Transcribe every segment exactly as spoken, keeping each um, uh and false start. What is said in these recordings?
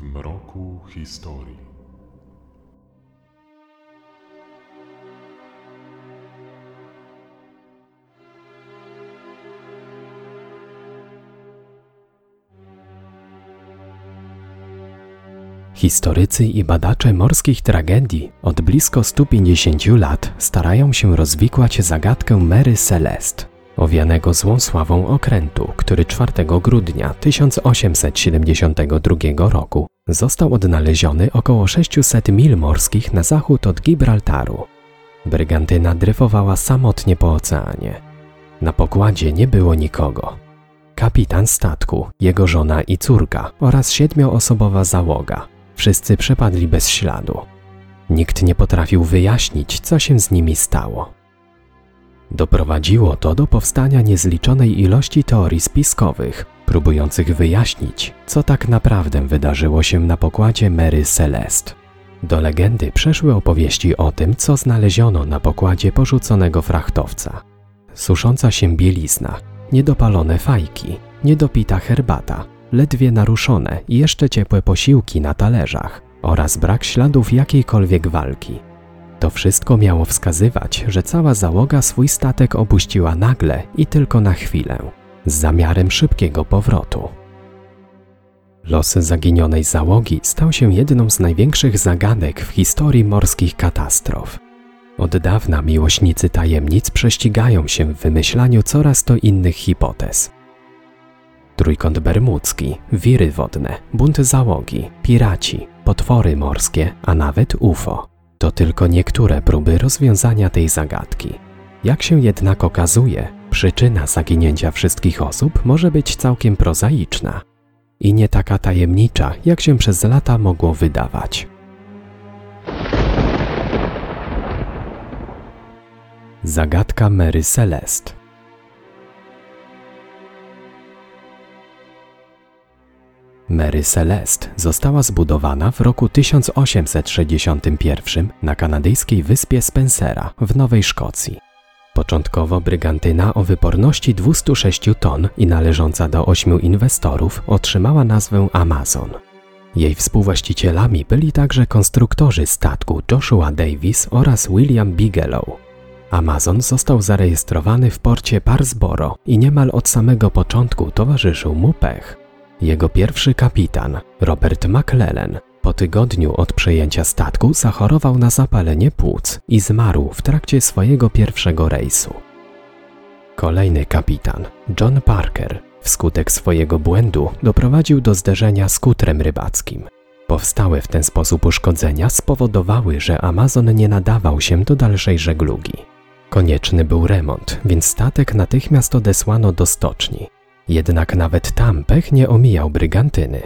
w mroku historii. Historycy i badacze morskich tragedii od blisko stu pięćdziesięciu lat starają się rozwikłać zagadkę Mary Celeste, owianego złą sławą okrętu, który czwartego grudnia tysiąc osiemset siedemdziesiątego drugiego roku został odnaleziony około sześciuset mil morskich na zachód od Gibraltaru. Brygantyna dryfowała samotnie po oceanie. Na pokładzie nie było nikogo. Kapitan statku, jego żona i córka oraz siedmioosobowa załoga. Wszyscy przepadli bez śladu. Nikt nie potrafił wyjaśnić, co się z nimi stało. Doprowadziło to do powstania niezliczonej ilości teorii spiskowych, próbujących wyjaśnić, co tak naprawdę wydarzyło się na pokładzie Mary Celeste. Do legendy przeszły opowieści o tym, co znaleziono na pokładzie porzuconego frachtowca. Susząca się bielizna, niedopalone fajki, niedopita herbata, ledwie naruszone i jeszcze ciepłe posiłki na talerzach oraz brak śladów jakiejkolwiek walki. To wszystko miało wskazywać, że cała załoga swój statek opuściła nagle i tylko na chwilę, z zamiarem szybkiego powrotu. Los zaginionej załogi stał się jedną z największych zagadek w historii morskich katastrof. Od dawna miłośnicy tajemnic prześcigają się w wymyślaniu coraz to innych hipotez. Trójkąt bermudzki, wiry wodne, bunt załogi, piraci, potwory morskie, a nawet U F O. To tylko niektóre próby rozwiązania tej zagadki. Jak się jednak okazuje, przyczyna zaginięcia wszystkich osób może być całkiem prozaiczna i nie taka tajemnicza, jak się przez lata mogło wydawać. Zagadka Mary Celeste. Mary Celeste została zbudowana w roku tysiąc osiemset sześćdziesiątym pierwszym na kanadyjskiej wyspie Spencera w Nowej Szkocji. Początkowo brygantyna o wyporności dwieście sześć ton i należąca do ośmiu inwestorów otrzymała nazwę Amazon. Jej współwłaścicielami byli także konstruktorzy statku Joshua Davis oraz William Bigelow. Amazon został zarejestrowany w porcie Parsboro i niemal od samego początku towarzyszył mu pech. Jego pierwszy kapitan, Robert McClellan, po tygodniu od przejęcia statku zachorował na zapalenie płuc i zmarł w trakcie swojego pierwszego rejsu. Kolejny kapitan, John Parker, wskutek swojego błędu doprowadził do zderzenia z kutrem rybackim. Powstałe w ten sposób uszkodzenia spowodowały, że Amazon nie nadawał się do dalszej żeglugi. Konieczny był remont, więc statek natychmiast odesłano do stoczni. Jednak nawet tam pech nie omijał brygantyny.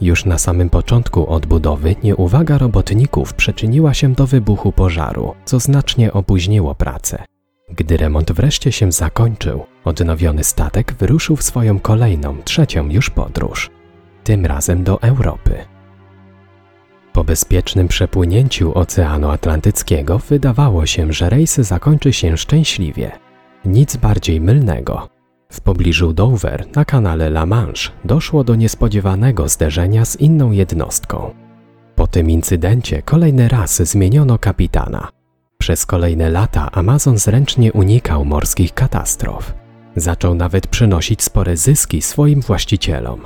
Już na samym początku odbudowy nieuwaga robotników przyczyniła się do wybuchu pożaru, co znacznie opóźniło pracę. Gdy remont wreszcie się zakończył, odnowiony statek wyruszył w swoją kolejną, trzecią już podróż. Tym razem do Europy. Po bezpiecznym przepłynięciu Oceanu Atlantyckiego wydawało się, że rejs zakończy się szczęśliwie. Nic bardziej mylnego. W pobliżu Dover, na kanale La Manche, doszło do niespodziewanego zderzenia z inną jednostką. Po tym incydencie kolejny raz zmieniono kapitana. Przez kolejne lata Amazon zręcznie unikał morskich katastrof. Zaczął nawet przynosić spore zyski swoim właścicielom.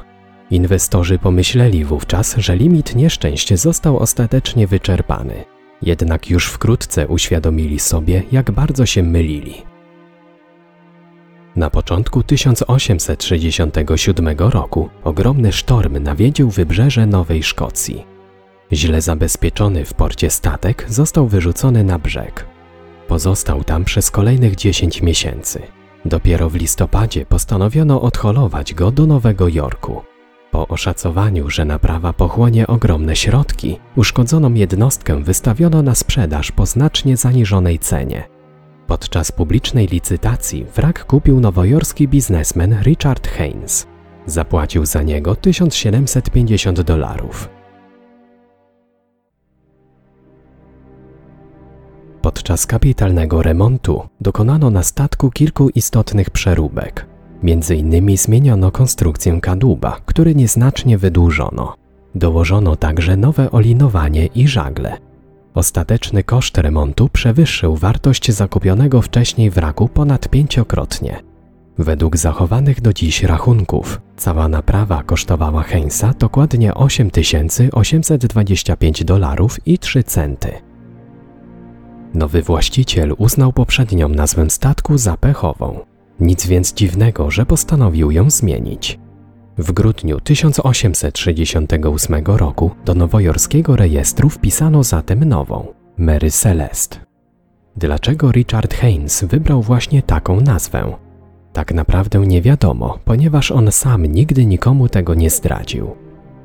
Inwestorzy pomyśleli wówczas, że limit nieszczęść został ostatecznie wyczerpany. Jednak już wkrótce uświadomili sobie, jak bardzo się mylili. Na początku tysiąc osiemset sześćdziesiątego siódmego roku ogromny sztorm nawiedził wybrzeże Nowej Szkocji. Źle zabezpieczony w porcie statek został wyrzucony na brzeg. Pozostał tam przez kolejnych dziesięć miesięcy. Dopiero w listopadzie postanowiono odholować go do Nowego Jorku. Po oszacowaniu, że naprawa pochłonie ogromne środki, uszkodzoną jednostkę wystawiono na sprzedaż po znacznie zaniżonej cenie. Podczas publicznej licytacji wrak kupił nowojorski biznesmen Richard Haynes. Zapłacił za niego tysiąc siedemset pięćdziesiąt dolarów. Podczas kapitalnego remontu dokonano na statku kilku istotnych przeróbek. Między innymi zmieniono konstrukcję kadłuba, który nieznacznie wydłużono. Dołożono także nowe olinowanie i żagle. Ostateczny koszt remontu przewyższył wartość zakupionego wcześniej wraku ponad pięciokrotnie. Według zachowanych do dziś rachunków, cała naprawa kosztowała Hainsa dokładnie osiem tysięcy osiemset dwadzieścia pięć dolarów i trzy centy. Nowy właściciel uznał poprzednią nazwę statku za pechową. Nic więc dziwnego, że postanowił ją zmienić. W grudniu tysiąc osiemset sześćdziesiątego ósmego roku do nowojorskiego rejestru wpisano zatem nową – Mary Celeste. Dlaczego Richard Haines wybrał właśnie taką nazwę? Tak naprawdę nie wiadomo, ponieważ on sam nigdy nikomu tego nie zdradził.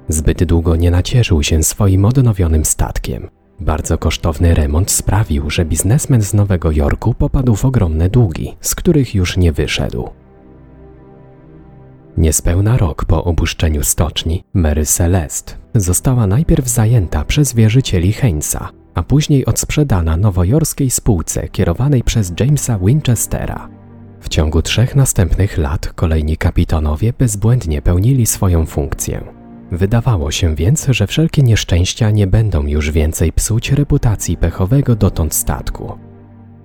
Zbyt długo nie nacieszył się swoim odnowionym statkiem. Bardzo kosztowny remont sprawił, że biznesmen z Nowego Jorku popadł w ogromne długi, z których już nie wyszedł. Niespełna rok po opuszczeniu stoczni, Mary Celeste została najpierw zajęta przez wierzycieli Hainsa, a później odsprzedana nowojorskiej spółce kierowanej przez Jamesa Winchestera. W ciągu trzech następnych lat kolejni kapitanowie bezbłędnie pełnili swoją funkcję. Wydawało się więc, że wszelkie nieszczęścia nie będą już więcej psuć reputacji pechowego dotąd statku.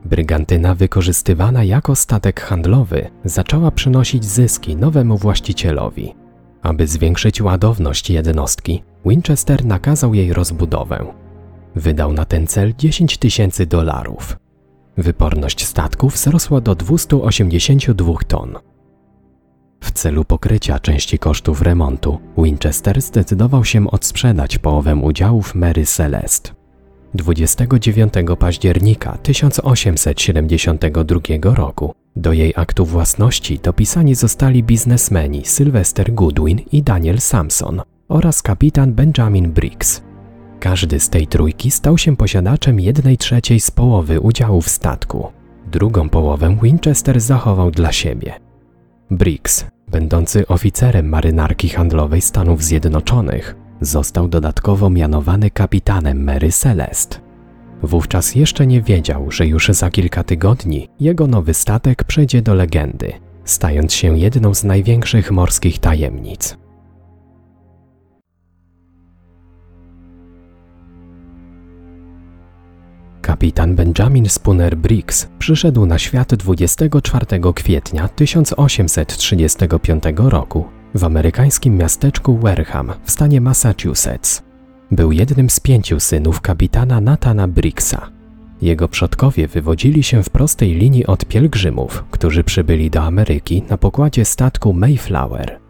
Brygantyna wykorzystywana jako statek handlowy zaczęła przynosić zyski nowemu właścicielowi. Aby zwiększyć ładowność jednostki, Winchester nakazał jej rozbudowę. Wydał na ten cel dziesięć tysięcy dolarów. Wyporność statku wzrosła do dwustu osiemdziesięciu dwóch ton. W celu pokrycia części kosztów remontu, Winchester zdecydował się odsprzedać połowę udziałów Mary Celeste. dwudziestego dziewiątego października tysiąc osiemset siedemdziesiątego drugiego roku do jej aktu własności dopisani zostali biznesmeni Sylvester Goodwin i Daniel Sampson oraz kapitan Benjamin Briggs. Każdy z tej trójki stał się posiadaczem jednej trzeciej z połowy udziałów statku. Drugą połowę Winchester zachował dla siebie. Briggs, będący oficerem marynarki handlowej Stanów Zjednoczonych, został dodatkowo mianowany kapitanem Mary Celeste. Wówczas jeszcze nie wiedział, że już za kilka tygodni jego nowy statek przejdzie do legendy, stając się jedną z największych morskich tajemnic. Kapitan Benjamin Spooner Briggs przyszedł na świat dwudziestego czwartego kwietnia tysiąc osiemset trzydziestego piątego roku w amerykańskim miasteczku Wareham w stanie Massachusetts. Był jednym z pięciu synów kapitana Nathana Briggsa. Jego przodkowie wywodzili się w prostej linii od pielgrzymów, którzy przybyli do Ameryki na pokładzie statku Mayflower.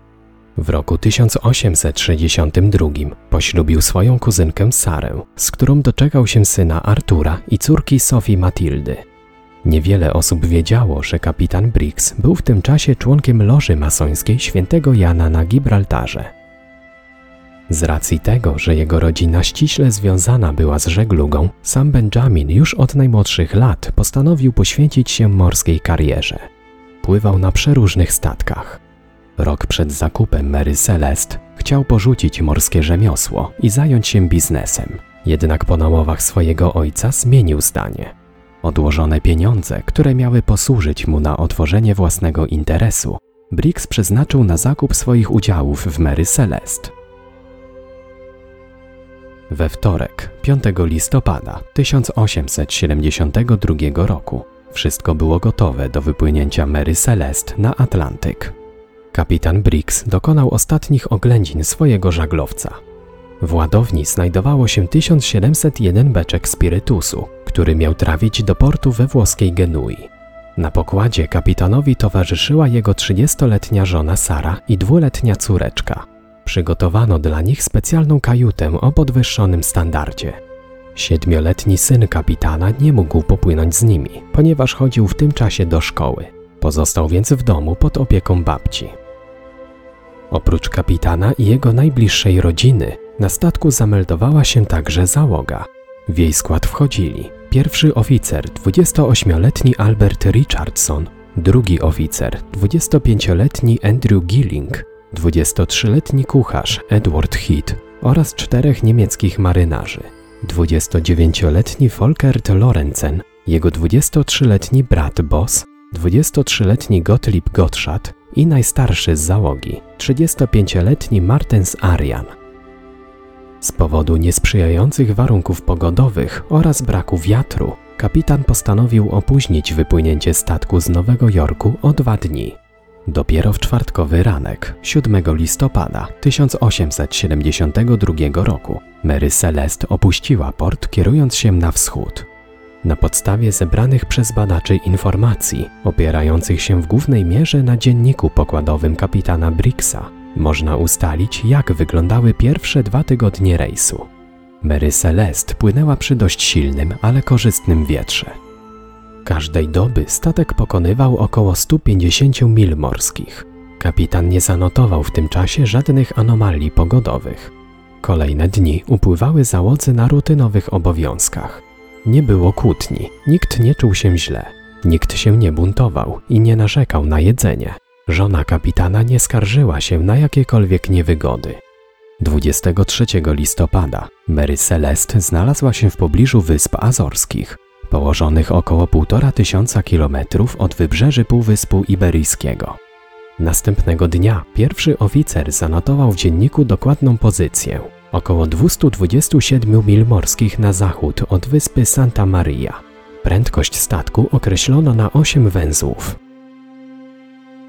W roku tysiąc osiemset sześćdziesiątym drugim poślubił swoją kuzynkę Sarę, z którą doczekał się syna Artura i córki Sophie Matildy. Niewiele osób wiedziało, że kapitan Briggs był w tym czasie członkiem loży masońskiej Świętego Jana na Gibraltarze. Z racji tego, że jego rodzina ściśle związana była z żeglugą, sam Benjamin już od najmłodszych lat postanowił poświęcić się morskiej karierze. Pływał na przeróżnych statkach. Rok przed zakupem Mary Celeste chciał porzucić morskie rzemiosło i zająć się biznesem, jednak po nałowach swojego ojca zmienił zdanie. Odłożone pieniądze, które miały posłużyć mu na otworzenie własnego interesu, Briggs przeznaczył na zakup swoich udziałów w Mary Celeste. We wtorek, piątego listopada tysiąc osiemset siedemdziesiątego drugiego roku, wszystko było gotowe do wypłynięcia Mary Celeste na Atlantyk. Kapitan Briggs dokonał ostatnich oględzin swojego żaglowca. W ładowni znajdowało się tysiąc siedemset jeden beczek spirytusu, który miał trafić do portu we włoskiej Genui. Na pokładzie kapitanowi towarzyszyła jego trzydziestoletnia żona Sara i dwuletnia córeczka. Przygotowano dla nich specjalną kajutę o podwyższonym standardzie. Siedmioletni syn kapitana nie mógł popłynąć z nimi, ponieważ chodził w tym czasie do szkoły. Pozostał więc w domu pod opieką babci. Oprócz kapitana i jego najbliższej rodziny, na statku zameldowała się także załoga. W jej skład wchodzili pierwszy oficer dwudziestoośmioletni Albert Richardson, drugi oficer dwudziestopięcioletni Andrew Gilling, dwudziestotrzyletni kucharz Edward Heath oraz czterech niemieckich marynarzy, dwudziestodziewięcioletni Volkert Lorenzen, jego dwudziestotrzyletni brat Boss, dwudziestotrzyletni Gottlieb Gottschalk i najstarszy z załogi, trzydziestopięcioletni Martens Arian. Z powodu niesprzyjających warunków pogodowych oraz braku wiatru, kapitan postanowił opóźnić wypłynięcie statku z Nowego Jorku o dwa dni. Dopiero w czwartkowy ranek, siódmego listopada tysiąc osiemset siedemdziesiątego drugiego roku, Mary Celeste opuściła port, kierując się na wschód. Na podstawie zebranych przez badaczy informacji, opierających się w głównej mierze na dzienniku pokładowym kapitana Briggsa, można ustalić, jak wyglądały pierwsze dwa tygodnie rejsu. Mary Celeste płynęła przy dość silnym, ale korzystnym wietrze. Każdej doby statek pokonywał około sto pięćdziesiąt mil morskich. Kapitan nie zanotował w tym czasie żadnych anomalii pogodowych. Kolejne dni upływały załodze na rutynowych obowiązkach. Nie było kłótni, nikt nie czuł się źle, nikt się nie buntował i nie narzekał na jedzenie. Żona kapitana nie skarżyła się na jakiekolwiek niewygody. dwudziestego trzeciego listopada Mary Celeste znalazła się w pobliżu Wysp Azorskich, położonych około półtora tysiąca kilometrów od wybrzeży Półwyspu Iberyjskiego. Następnego dnia pierwszy oficer zanotował w dzienniku dokładną pozycję, około dwieście dwadzieścia siedem mil morskich na zachód od wyspy Santa Maria. Prędkość statku określono na osiem węzłów.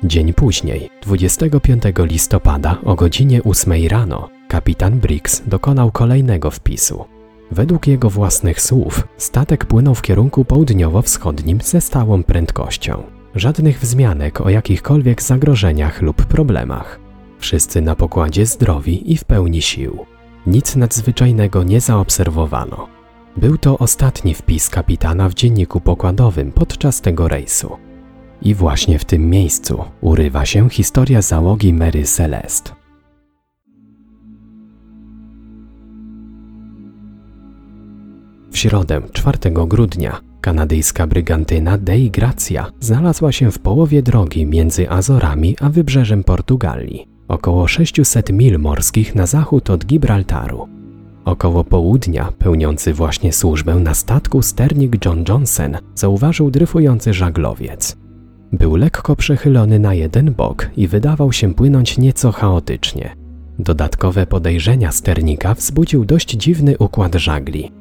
Dzień później, dwudziestego piątego listopada o godzinie ósmej rano, kapitan Briggs dokonał kolejnego wpisu. Według jego własnych słów, statek płynął w kierunku południowo-wschodnim ze stałą prędkością. Żadnych wzmianek o jakichkolwiek zagrożeniach lub problemach. Wszyscy na pokładzie zdrowi i w pełni sił. Nic nadzwyczajnego nie zaobserwowano. Był to ostatni wpis kapitana w dzienniku pokładowym podczas tego rejsu. I właśnie w tym miejscu urywa się historia załogi Mary Celeste. W środę, czwartego grudnia, kanadyjska brygantyna Dei Gracia znalazła się w połowie drogi między Azorami a wybrzeżem Portugalii, około sześćset mil morskich na zachód od Gibraltaru. Około południa pełniący właśnie służbę na statku sternik John Johnson zauważył dryfujący żaglowiec. Był lekko przechylony na jeden bok i wydawał się płynąć nieco chaotycznie. Dodatkowe podejrzenia sternika wzbudził dość dziwny układ żagli.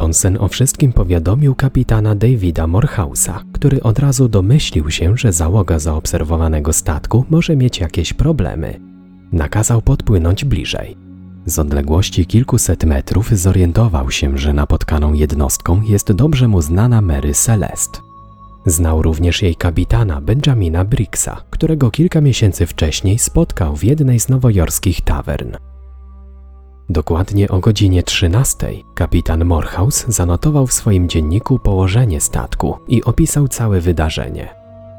Johnson o wszystkim powiadomił kapitana Davida Morehouse'a, który od razu domyślił się, że załoga zaobserwowanego statku może mieć jakieś problemy. Nakazał podpłynąć bliżej. Z odległości kilkuset metrów zorientował się, że napotkaną jednostką jest dobrze mu znana Mary Celeste. Znał również jej kapitana Benjamina Briggsa, którego kilka miesięcy wcześniej spotkał w jednej z nowojorskich tawern. Dokładnie o godzinie trzynastej kapitan Morehouse zanotował w swoim dzienniku położenie statku i opisał całe wydarzenie.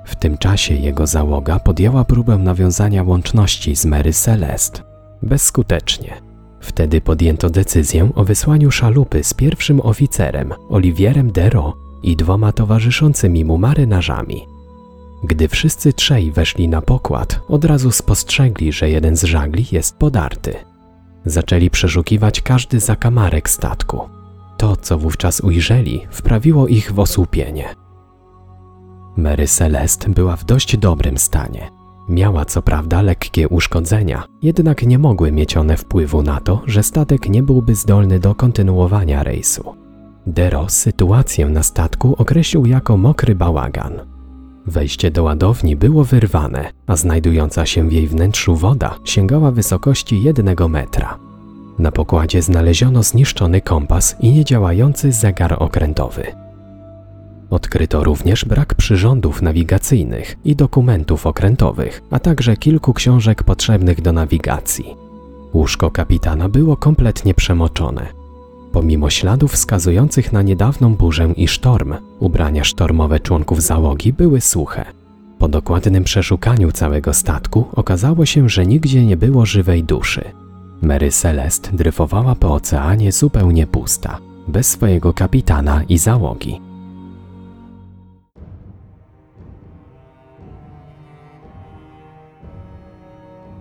W tym czasie jego załoga podjęła próbę nawiązania łączności z Mary Celeste. Bezskutecznie. Wtedy podjęto decyzję o wysłaniu szalupy z pierwszym oficerem, Olivierem Dero, i dwoma towarzyszącymi mu marynarzami. Gdy wszyscy trzej weszli na pokład, od razu spostrzegli, że jeden z żagli jest podarty. Zaczęli przeszukiwać każdy zakamarek statku. To, co wówczas ujrzeli, wprawiło ich w osłupienie. Mary Celeste była w dość dobrym stanie. Miała co prawda lekkie uszkodzenia, jednak nie mogły mieć one wpływu na to, że statek nie byłby zdolny do kontynuowania rejsu. Dero sytuację na statku określił jako mokry bałagan. Wejście do ładowni było wyrwane, a znajdująca się w jej wnętrzu woda sięgała wysokości jednego metra. Na pokładzie znaleziono zniszczony kompas i niedziałający zegar okrętowy. Odkryto również brak przyrządów nawigacyjnych i dokumentów okrętowych, a także kilku książek potrzebnych do nawigacji. Łóżko kapitana było kompletnie przemoczone. Pomimo śladów wskazujących na niedawną burzę i sztorm, ubrania sztormowe członków załogi były suche. Po dokładnym przeszukaniu całego statku okazało się, że nigdzie nie było żywej duszy. Mary Celeste dryfowała po oceanie zupełnie pusta, bez swojego kapitana i załogi.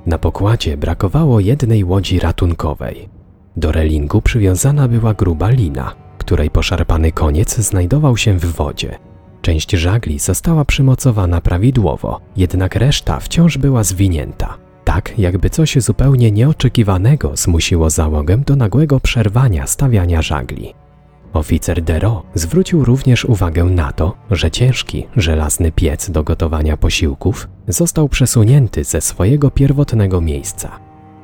Na pokładzie brakowało jednej łodzi ratunkowej. Do relingu przywiązana była gruba lina, której poszarpany koniec znajdował się w wodzie. Część żagli została przymocowana prawidłowo, jednak reszta wciąż była zwinięta. Tak, jakby coś zupełnie nieoczekiwanego zmusiło załogę do nagłego przerwania stawiania żagli. Oficer Dero zwrócił również uwagę na to, że ciężki, żelazny piec do gotowania posiłków został przesunięty ze swojego pierwotnego miejsca.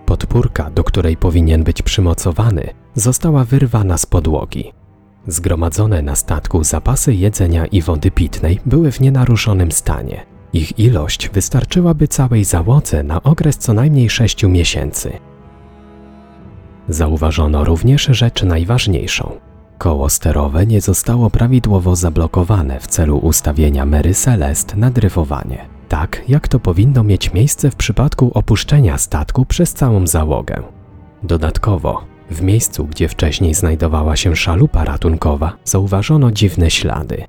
Podpórka, do której powinien być przymocowany, została wyrwana z podłogi. Zgromadzone na statku zapasy jedzenia i wody pitnej były w nienaruszonym stanie. Ich ilość wystarczyłaby całej załodze na okres co najmniej sześciu miesięcy. Zauważono również rzecz najważniejszą. Koło sterowe nie zostało prawidłowo zablokowane w celu ustawienia Mary Celeste na dryfowanie, tak jak to powinno mieć miejsce w przypadku opuszczenia statku przez całą załogę. Dodatkowo, w miejscu, gdzie wcześniej znajdowała się szalupa ratunkowa, zauważono dziwne ślady.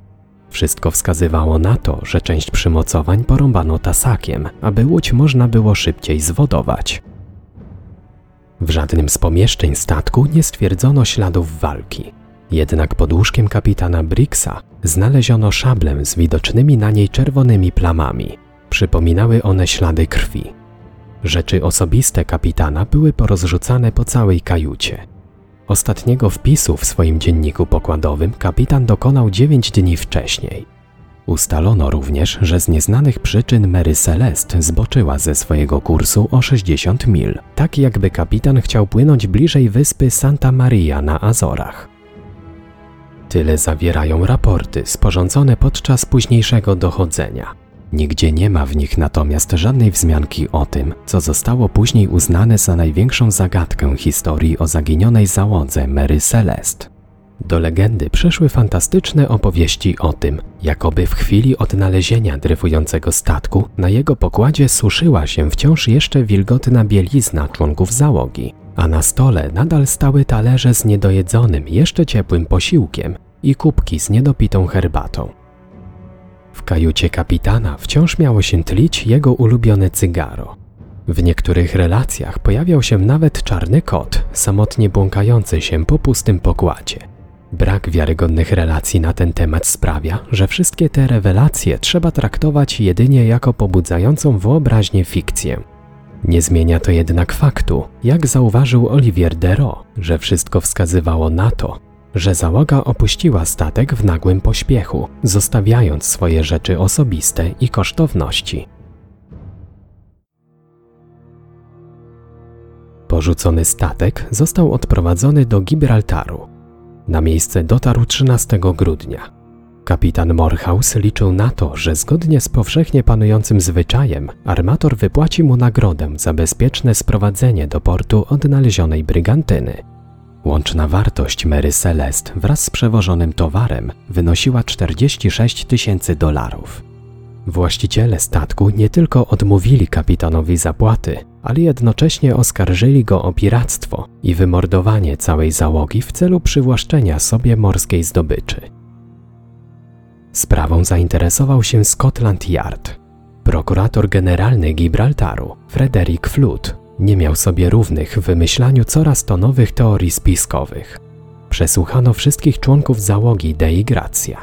Wszystko wskazywało na to, że część przymocowań porąbano tasakiem, aby łódź można było szybciej zwodować. W żadnym z pomieszczeń statku nie stwierdzono śladów walki. Jednak pod łóżkiem kapitana Briggsa znaleziono szablę z widocznymi na niej czerwonymi plamami. Przypominały one ślady krwi. Rzeczy osobiste kapitana były porozrzucane po całej kajucie. Ostatniego wpisu w swoim dzienniku pokładowym kapitan dokonał dziewięć dni wcześniej. Ustalono również, że z nieznanych przyczyn Mary Celeste zboczyła ze swojego kursu o sześćdziesiąt mil, tak jakby kapitan chciał płynąć bliżej wyspy Santa Maria na Azorach. Tyle zawierają raporty sporządzone podczas późniejszego dochodzenia. Nigdzie nie ma w nich natomiast żadnej wzmianki o tym, co zostało później uznane za największą zagadkę historii o zaginionej załodze Mary Celeste. Do legendy przyszły fantastyczne opowieści o tym, jakoby w chwili odnalezienia dryfującego statku na jego pokładzie suszyła się wciąż jeszcze wilgotna bielizna członków załogi, a na stole nadal stały talerze z niedojedzonym, jeszcze ciepłym posiłkiem i kubki z niedopitą herbatą. W kajucie kapitana wciąż miało się tlić jego ulubione cygaro. W niektórych relacjach pojawiał się nawet czarny kot, samotnie błąkający się po pustym pokładzie. Brak wiarygodnych relacji na ten temat sprawia, że wszystkie te rewelacje trzeba traktować jedynie jako pobudzającą wyobraźnię fikcję. Nie zmienia to jednak faktu, jak zauważył Olivier Dero, że wszystko wskazywało na to, że załoga opuściła statek w nagłym pośpiechu, zostawiając swoje rzeczy osobiste i kosztowności. Porzucony statek został odprowadzony do Gibraltaru. Na miejsce dotarł trzynastego grudnia. Kapitan Morehouse liczył na to, że zgodnie z powszechnie panującym zwyczajem armator wypłaci mu nagrodę za bezpieczne sprowadzenie do portu odnalezionej brygantyny. Łączna wartość Mary Celeste wraz z przewożonym towarem wynosiła czterdzieści sześć tysięcy dolarów. Właściciele statku nie tylko odmówili kapitanowi zapłaty, ale jednocześnie oskarżyli go o piractwo i wymordowanie całej załogi w celu przywłaszczenia sobie morskiej zdobyczy. Sprawą zainteresował się Scotland Yard. Prokurator generalny Gibraltaru, Frederick Flood, nie miał sobie równych w wymyślaniu coraz to nowych teorii spiskowych. Przesłuchano wszystkich członków załogi Dei Grazia.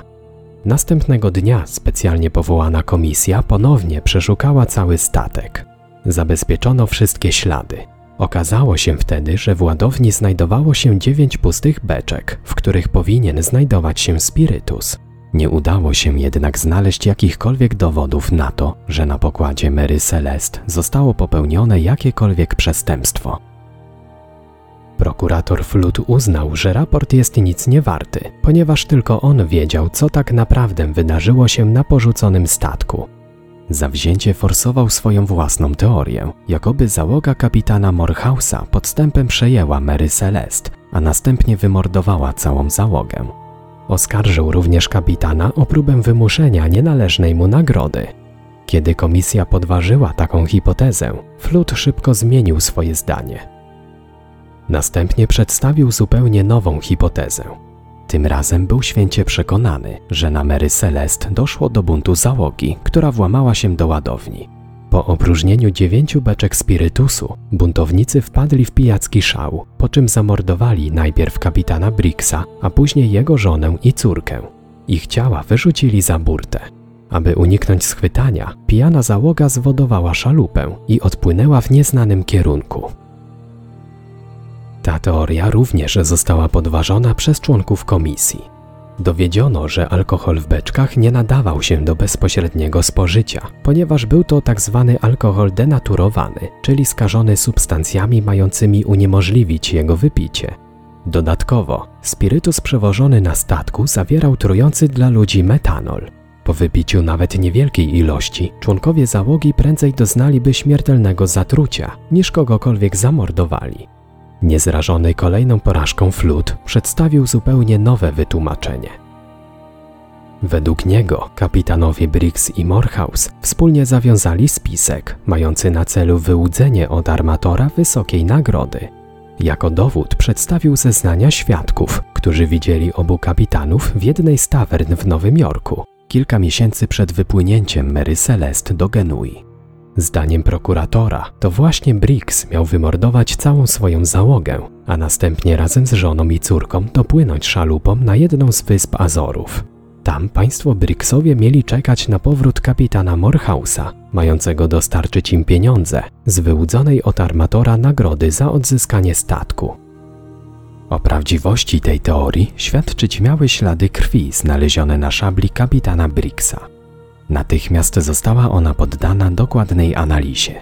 Następnego dnia specjalnie powołana komisja ponownie przeszukała cały statek. Zabezpieczono wszystkie ślady. Okazało się wtedy, że w ładowni znajdowało się dziewięć pustych beczek, w których powinien znajdować się spirytus. Nie udało się jednak znaleźć jakichkolwiek dowodów na to, że na pokładzie Mary Celeste zostało popełnione jakiekolwiek przestępstwo. Prokurator Flood uznał, że raport jest nic nie warty, ponieważ tylko on wiedział, co tak naprawdę wydarzyło się na porzuconym statku. Zawzięcie forsował swoją własną teorię, jakoby załoga kapitana Morehouse'a podstępem przejęła Mary Celeste, a następnie wymordowała całą załogę. Oskarżył również kapitana o próbę wymuszenia nienależnej mu nagrody. Kiedy komisja podważyła taką hipotezę, Flood szybko zmienił swoje zdanie. Następnie przedstawił zupełnie nową hipotezę. Tym razem był święcie przekonany, że na Mary Celeste doszło do buntu załogi, która włamała się do ładowni. Po opróżnieniu dziewięciu beczek spirytusu, buntownicy wpadli w pijacki szał, po czym zamordowali najpierw kapitana Briggsa, a później jego żonę i córkę. Ich ciała wyrzucili za burtę. Aby uniknąć schwytania, pijana załoga zwodowała szalupę i odpłynęła w nieznanym kierunku. Ta teoria również została podważona przez członków komisji. Dowiedziono, że alkohol w beczkach nie nadawał się do bezpośredniego spożycia, ponieważ był to tzw. alkohol denaturowany, czyli skażony substancjami mającymi uniemożliwić jego wypicie. Dodatkowo, spirytus przewożony na statku zawierał trujący dla ludzi metanol. Po wypiciu nawet niewielkiej ilości, członkowie załogi prędzej doznaliby śmiertelnego zatrucia, niż kogokolwiek zamordowali. Niezrażony kolejną porażką Flood przedstawił zupełnie nowe wytłumaczenie. Według niego kapitanowie Briggs i Morehouse wspólnie zawiązali spisek, mający na celu wyłudzenie od armatora wysokiej nagrody. Jako dowód przedstawił zeznania świadków, którzy widzieli obu kapitanów w jednej z tawern w Nowym Jorku, kilka miesięcy przed wypłynięciem Mary Celeste do Genui. Zdaniem prokuratora, to właśnie Briggs miał wymordować całą swoją załogę, a następnie razem z żoną i córką dopłynąć szalupą na jedną z wysp Azorów. Tam państwo Briggsowie mieli czekać na powrót kapitana Morehouse'a, mającego dostarczyć im pieniądze z wyłudzonej od armatora nagrody za odzyskanie statku. O prawdziwości tej teorii świadczyć miały ślady krwi znalezione na szabli kapitana Briggsa. Natychmiast została ona poddana dokładnej analizie.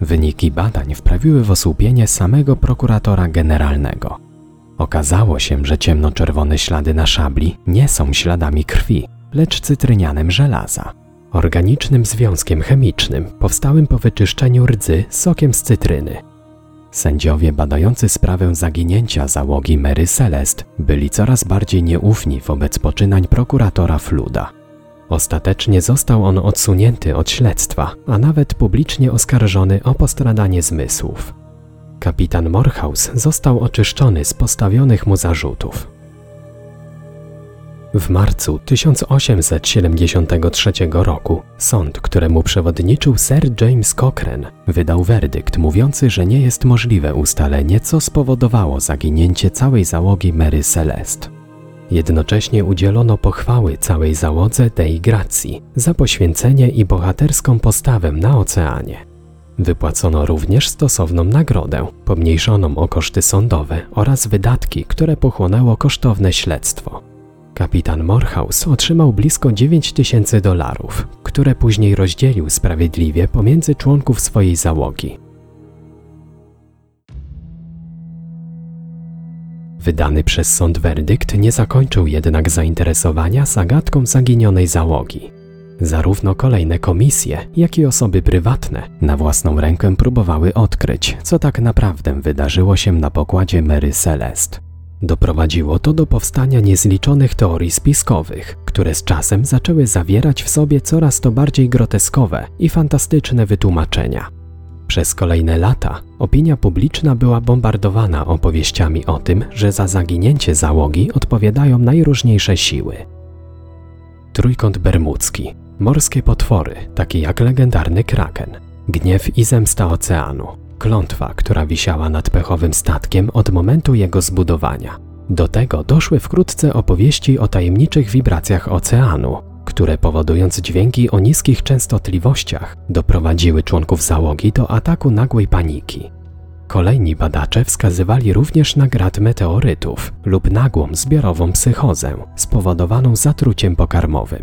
Wyniki badań wprawiły w osłupienie samego prokuratora generalnego. Okazało się, że ciemnoczerwone ślady na szabli nie są śladami krwi, lecz cytrynianem żelaza, organicznym związkiem chemicznym powstałym po wyczyszczeniu rdzy sokiem z cytryny. Sędziowie badający sprawę zaginięcia załogi Mary Celeste byli coraz bardziej nieufni wobec poczynań prokuratora Flooda. Ostatecznie został on odsunięty od śledztwa, a nawet publicznie oskarżony o postradanie zmysłów. Kapitan Morehouse został oczyszczony z postawionych mu zarzutów. W marcu tysiąc osiemset siedemdziesiątego trzeciego roku sąd, któremu przewodniczył Sir James Cochrane, wydał werdykt mówiący, że nie jest możliwe ustalenie, co spowodowało zaginięcie całej załogi Mary Celeste. Jednocześnie udzielono pochwały całej załodze Dei Gracji za poświęcenie i bohaterską postawę na oceanie. Wypłacono również stosowną nagrodę, pomniejszoną o koszty sądowe oraz wydatki, które pochłonęło kosztowne śledztwo. Kapitan Morehouse otrzymał blisko dziewięć tysięcy dolarów, które później rozdzielił sprawiedliwie pomiędzy członków swojej załogi. Wydany przez sąd werdykt nie zakończył jednak zainteresowania zagadką zaginionej załogi. Zarówno kolejne komisje, jak i osoby prywatne na własną rękę próbowały odkryć, co tak naprawdę wydarzyło się na pokładzie Mary Celeste. Doprowadziło to do powstania niezliczonych teorii spiskowych, które z czasem zaczęły zawierać w sobie coraz to bardziej groteskowe i fantastyczne wytłumaczenia. Przez kolejne lata opinia publiczna była bombardowana opowieściami o tym, że za zaginięcie załogi odpowiadają najróżniejsze siły. Trójkąt bermudzki, morskie potwory, takie jak legendarny kraken, gniew i zemsta oceanu, klątwa, która wisiała nad pechowym statkiem od momentu jego zbudowania. Do tego doszły wkrótce opowieści o tajemniczych wibracjach oceanu, które powodując dźwięki o niskich częstotliwościach doprowadziły członków załogi do ataku nagłej paniki. Kolejni badacze wskazywali również na grad meteorytów lub nagłą zbiorową psychozę spowodowaną zatruciem pokarmowym.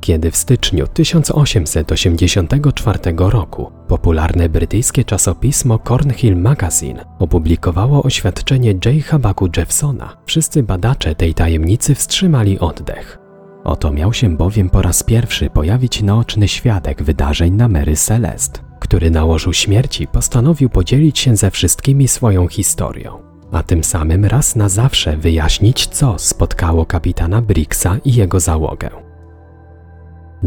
Kiedy w styczniu tysiąc osiemset osiemdziesiątego czwartego roku popularne brytyjskie czasopismo Cornhill Magazine opublikowało oświadczenie J. Habaku Jeffsona, wszyscy badacze tej tajemnicy wstrzymali oddech. Oto miał się bowiem po raz pierwszy pojawić naoczny świadek wydarzeń na Mary Celeste, który na łożu śmierci postanowił podzielić się ze wszystkimi swoją historią, a tym samym raz na zawsze wyjaśnić, co spotkało kapitana Briggsa i jego załogę.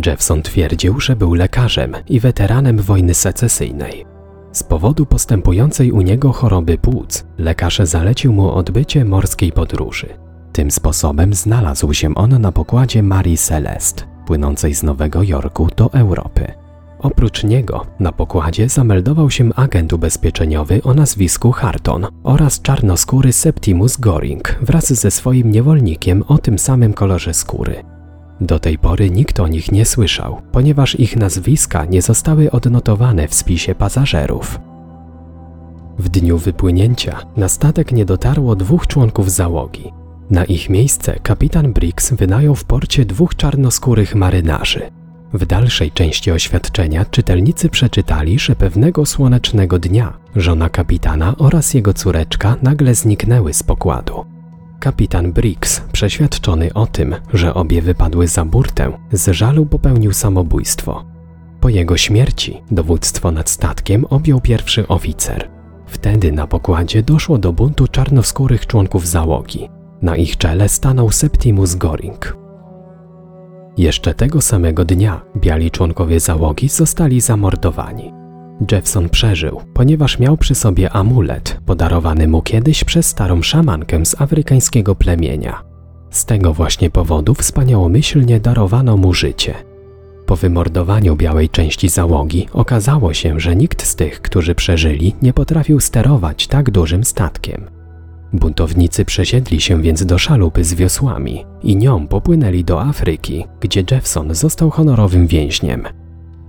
Jeffson twierdził, że był lekarzem i weteranem wojny secesyjnej. Z powodu postępującej u niego choroby płuc, lekarz zalecił mu odbycie morskiej podróży. Tym sposobem znalazł się on na pokładzie Mary Celeste, płynącej z Nowego Jorku do Europy. Oprócz niego na pokładzie zameldował się agent ubezpieczeniowy o nazwisku Harton oraz czarnoskóry Septimus Goring wraz ze swoim niewolnikiem o tym samym kolorze skóry. Do tej pory nikt o nich nie słyszał, ponieważ ich nazwiska nie zostały odnotowane w spisie pasażerów. W dniu wypłynięcia na statek nie dotarło dwóch członków załogi. Na ich miejsce kapitan Briggs wynajął w porcie dwóch czarnoskórych marynarzy. W dalszej części oświadczenia czytelnicy przeczytali, że pewnego słonecznego dnia żona kapitana oraz jego córeczka nagle zniknęły z pokładu. Kapitan Briggs, przeświadczony o tym, że obie wypadły za burtę, z żalu popełnił samobójstwo. Po jego śmierci dowództwo nad statkiem objął pierwszy oficer. Wtedy na pokładzie doszło do buntu czarnoskórych członków załogi. Na ich czele stanął Septimus Goring. Jeszcze tego samego dnia biali członkowie załogi zostali zamordowani. Jeffson przeżył, ponieważ miał przy sobie amulet, podarowany mu kiedyś przez starą szamankę z afrykańskiego plemienia. Z tego właśnie powodu wspaniałomyślnie darowano mu życie. Po wymordowaniu białej części załogi okazało się, że nikt z tych, którzy przeżyli, nie potrafił sterować tak dużym statkiem. Buntownicy przesiedli się więc do szalupy z wiosłami i nią popłynęli do Afryki, gdzie Jeffson został honorowym więźniem.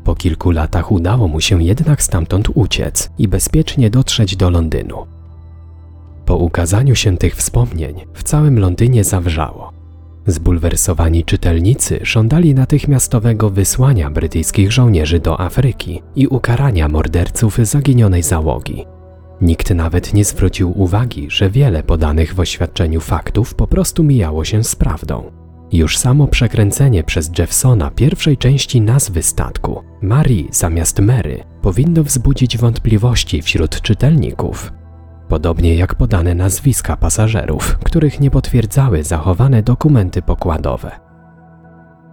Po kilku latach udało mu się jednak stamtąd uciec i bezpiecznie dotrzeć do Londynu. Po ukazaniu się tych wspomnień w całym Londynie zawrzało. Zbulwersowani czytelnicy żądali natychmiastowego wysłania brytyjskich żołnierzy do Afryki i ukarania morderców zaginionej załogi. Nikt nawet nie zwrócił uwagi, że wiele podanych w oświadczeniu faktów po prostu mijało się z prawdą. Już samo przekręcenie przez Jeffsona pierwszej części nazwy statku, Mary zamiast Mary, powinno wzbudzić wątpliwości wśród czytelników. Podobnie jak podane nazwiska pasażerów, których nie potwierdzały zachowane dokumenty pokładowe.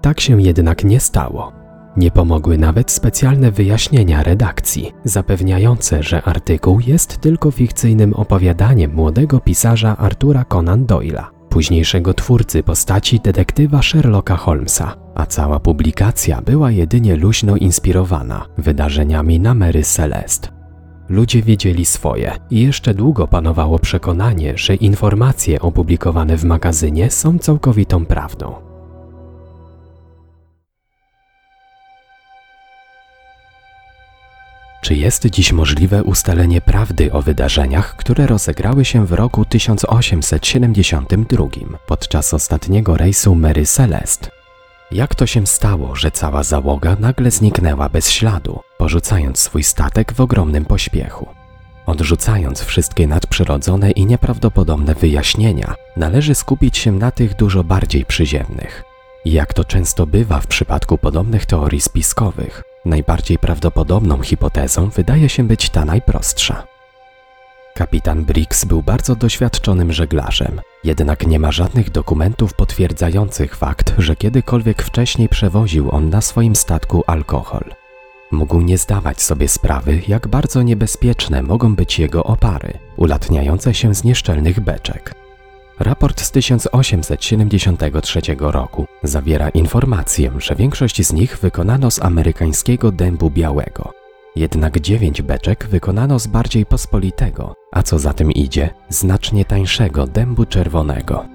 Tak się jednak nie stało. Nie pomogły nawet specjalne wyjaśnienia redakcji, zapewniające, że artykuł jest tylko fikcyjnym opowiadaniem młodego pisarza Artura Conan Doyle'a, późniejszego twórcy postaci detektywa Sherlocka Holmesa, a cała publikacja była jedynie luźno inspirowana wydarzeniami na Mary Celeste. Ludzie wiedzieli swoje i jeszcze długo panowało przekonanie, że informacje opublikowane w magazynie są całkowitą prawdą. Czy jest dziś możliwe ustalenie prawdy o wydarzeniach, które rozegrały się w roku tysiąc osiemset siedemdziesiątym drugim podczas ostatniego rejsu Mary Celeste? Jak to się stało, że cała załoga nagle zniknęła bez śladu, porzucając swój statek w ogromnym pośpiechu? Odrzucając wszystkie nadprzyrodzone i nieprawdopodobne wyjaśnienia, należy skupić się na tych dużo bardziej przyziemnych. Jak to często bywa w przypadku podobnych teorii spiskowych, najbardziej prawdopodobną hipotezą wydaje się być ta najprostsza. Kapitan Briggs był bardzo doświadczonym żeglarzem, jednak nie ma żadnych dokumentów potwierdzających fakt, że kiedykolwiek wcześniej przewoził on na swoim statku alkohol. Mógł nie zdawać sobie sprawy, jak bardzo niebezpieczne mogą być jego opary, ulatniające się z nieszczelnych beczek. Raport z tysiąc osiemset siedemdziesiątego trzeciego roku zawiera informację, że większość z nich wykonano z amerykańskiego dębu białego. Jednak dziewięć beczek wykonano z bardziej pospolitego, a co za tym idzie, znacznie tańszego dębu czerwonego.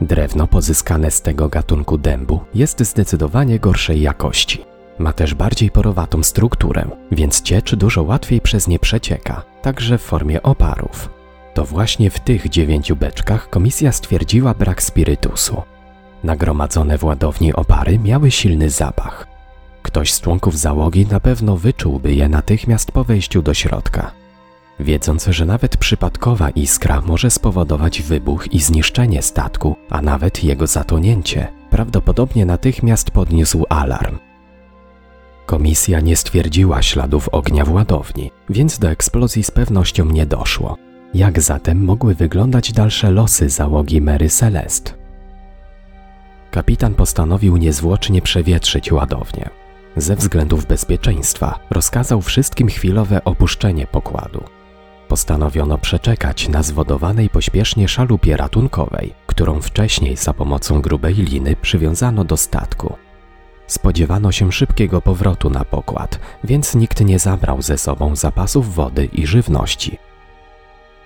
Drewno pozyskane z tego gatunku dębu jest zdecydowanie gorszej jakości. Ma też bardziej porowatą strukturę, więc ciecz dużo łatwiej przez nie przecieka, także w formie oparów. To właśnie w tych dziewięciu beczkach komisja stwierdziła brak spirytusu. Nagromadzone w ładowni opary miały silny zapach. Ktoś z członków załogi na pewno wyczułby je natychmiast po wejściu do środka. Wiedząc, że nawet przypadkowa iskra może spowodować wybuch i zniszczenie statku, a nawet jego zatonięcie, prawdopodobnie natychmiast podniósł alarm. Komisja nie stwierdziła śladów ognia w ładowni, więc do eksplozji z pewnością nie doszło. Jak zatem mogły wyglądać dalsze losy załogi Mary Celeste? Kapitan postanowił niezwłocznie przewietrzyć ładownię. Ze względów bezpieczeństwa rozkazał wszystkim chwilowe opuszczenie pokładu. Postanowiono przeczekać na zwodowanej pośpiesznie szalupie ratunkowej, którą wcześniej za pomocą grubej liny przywiązano do statku. Spodziewano się szybkiego powrotu na pokład, więc nikt nie zabrał ze sobą zapasów wody i żywności.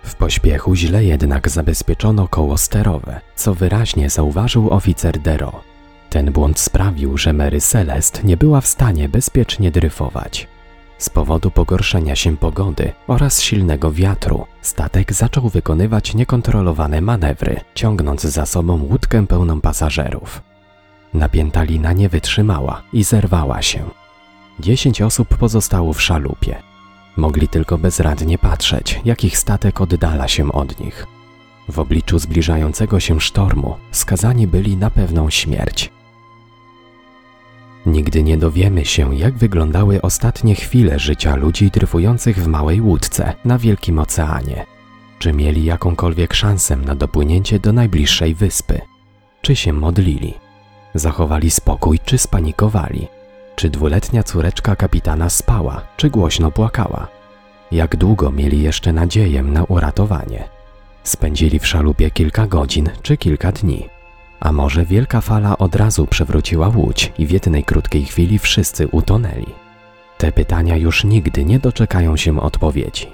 W pośpiechu źle jednak zabezpieczono koło sterowe, co wyraźnie zauważył oficer Dero. Ten błąd sprawił, że Mary Celeste nie była w stanie bezpiecznie dryfować. Z powodu pogorszenia się pogody oraz silnego wiatru, statek zaczął wykonywać niekontrolowane manewry, ciągnąc za sobą łódkę pełną pasażerów. Napięta lina nie wytrzymała i zerwała się. Dziesięć osób pozostało w szalupie. Mogli tylko bezradnie patrzeć, jak ich statek oddala się od nich. W obliczu zbliżającego się sztormu skazani byli na pewną śmierć. Nigdy nie dowiemy się, jak wyglądały ostatnie chwile życia ludzi dryfujących w małej łódce na Wielkim Oceanie. Czy mieli jakąkolwiek szansę na dopłynięcie do najbliższej wyspy? Czy się modlili? Zachowali spokój, czy spanikowali? Czy dwuletnia córeczka kapitana spała, czy głośno płakała? Jak długo mieli jeszcze nadzieję na uratowanie? Spędzili w szalupie kilka godzin, czy kilka dni? A może wielka fala od razu przewróciła łódź i w jednej krótkiej chwili wszyscy utonęli? Te pytania już nigdy nie doczekają się odpowiedzi.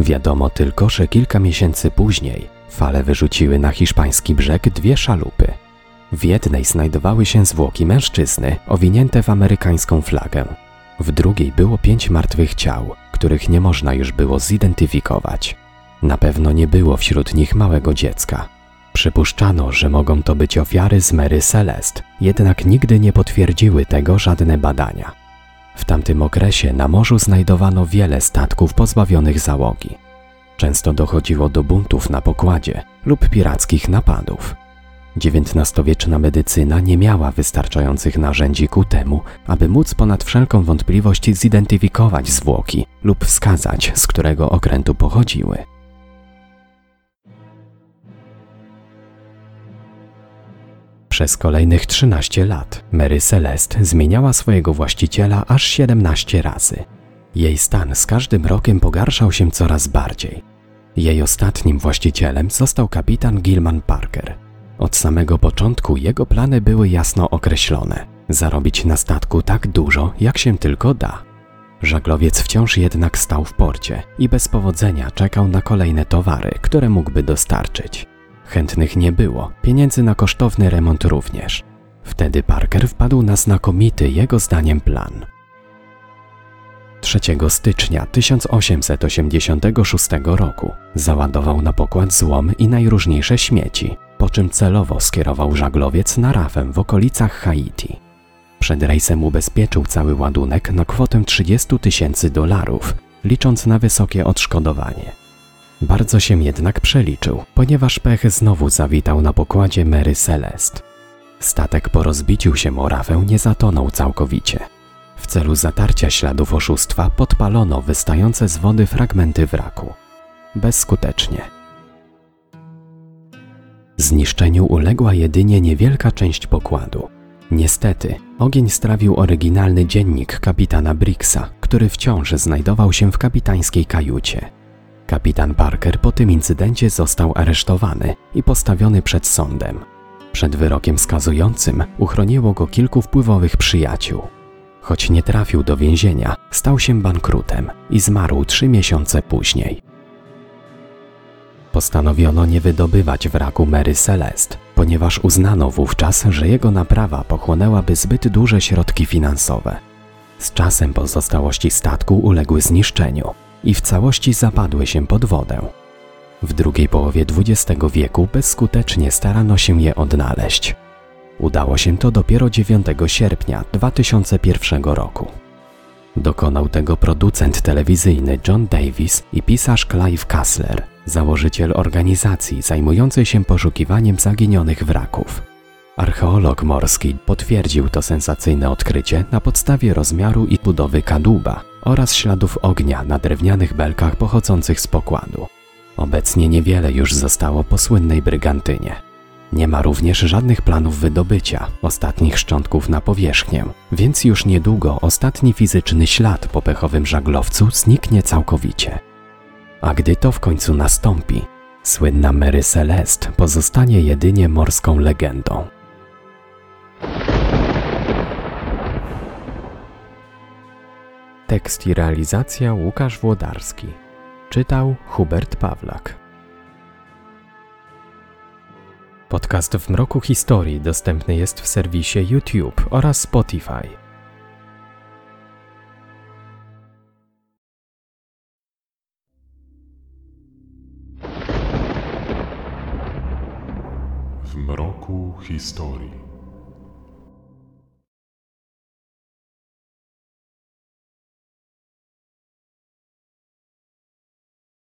Wiadomo tylko, że kilka miesięcy później fale wyrzuciły na hiszpański brzeg dwie szalupy. W jednej znajdowały się zwłoki mężczyzny owinięte w amerykańską flagę. W drugiej było pięć martwych ciał, których nie można już było zidentyfikować. Na pewno nie było wśród nich małego dziecka. Przypuszczano, że mogą to być ofiary z Mary Celeste, jednak nigdy nie potwierdziły tego żadne badania. W tamtym okresie na morzu znajdowano wiele statków pozbawionych załogi. Często dochodziło do buntów na pokładzie lub pirackich napadów. dziewiętnastowieczna medycyna nie miała wystarczających narzędzi ku temu, aby móc ponad wszelką wątpliwość zidentyfikować zwłoki lub wskazać, z którego okrętu pochodziły. Przez kolejnych trzynaście lat Mary Celeste zmieniała swojego właściciela aż siedemnaście razy. Jej stan z każdym rokiem pogarszał się coraz bardziej. Jej ostatnim właścicielem został kapitan Gilman Parker. Od samego początku jego plany były jasno określone – zarobić na statku tak dużo, jak się tylko da. Żaglowiec wciąż jednak stał w porcie i bez powodzenia czekał na kolejne towary, które mógłby dostarczyć. Chętnych nie było, pieniędzy na kosztowny remont również. Wtedy Parker wpadł na znakomity jego zdaniem plan. trzeciego stycznia tysiąc osiemset osiemdziesiątego szóstego roku załadował na pokład złom i najróżniejsze śmieci, po czym celowo skierował żaglowiec na rafę w okolicach Haiti. Przed rejsem ubezpieczył cały ładunek na kwotę trzydzieści tysięcy dolarów, licząc na wysokie odszkodowanie. Bardzo się jednak przeliczył, ponieważ pech znowu zawitał na pokładzie Mary Celeste. Statek po rozbiciu się o rafę nie zatonął całkowicie. W celu zatarcia śladów oszustwa podpalono wystające z wody fragmenty wraku. Bezskutecznie. Zniszczeniu uległa jedynie niewielka część pokładu. Niestety, ogień strawił oryginalny dziennik kapitana Briggsa, który wciąż znajdował się w kapitańskiej kajucie. Kapitan Parker po tym incydencie został aresztowany i postawiony przed sądem. Przed wyrokiem skazującym uchroniło go kilku wpływowych przyjaciół. Choć nie trafił do więzienia, stał się bankrutem i zmarł trzy miesiące później. Postanowiono nie wydobywać wraku Mary Celeste, ponieważ uznano wówczas, że jego naprawa pochłonęłaby zbyt duże środki finansowe. Z czasem pozostałości statku uległy zniszczeniu i w całości zapadły się pod wodę. W drugiej połowie dwudziestego wieku bezskutecznie starano się je odnaleźć. Udało się to dopiero dziewiątego sierpnia dwa tysiące pierwszego roku. Dokonał tego producent telewizyjny John Davis i pisarz Clive Cussler, założyciel organizacji zajmującej się poszukiwaniem zaginionych wraków. Archeolog morski potwierdził to sensacyjne odkrycie na podstawie rozmiaru i budowy kadłuba oraz śladów ognia na drewnianych belkach pochodzących z pokładu. Obecnie niewiele już zostało po słynnej brygantynie. Nie ma również żadnych planów wydobycia ostatnich szczątków na powierzchnię, więc już niedługo ostatni fizyczny ślad po pechowym żaglowcu zniknie całkowicie. A gdy to w końcu nastąpi, słynna Mary Celeste pozostanie jedynie morską legendą. Tekst i realizacja Łukasz Włodarski. Czytał Hubert Pawlak. Podcast w Mroku Historii dostępny jest w serwisie YouTube oraz Spotify. W Mroku Historii.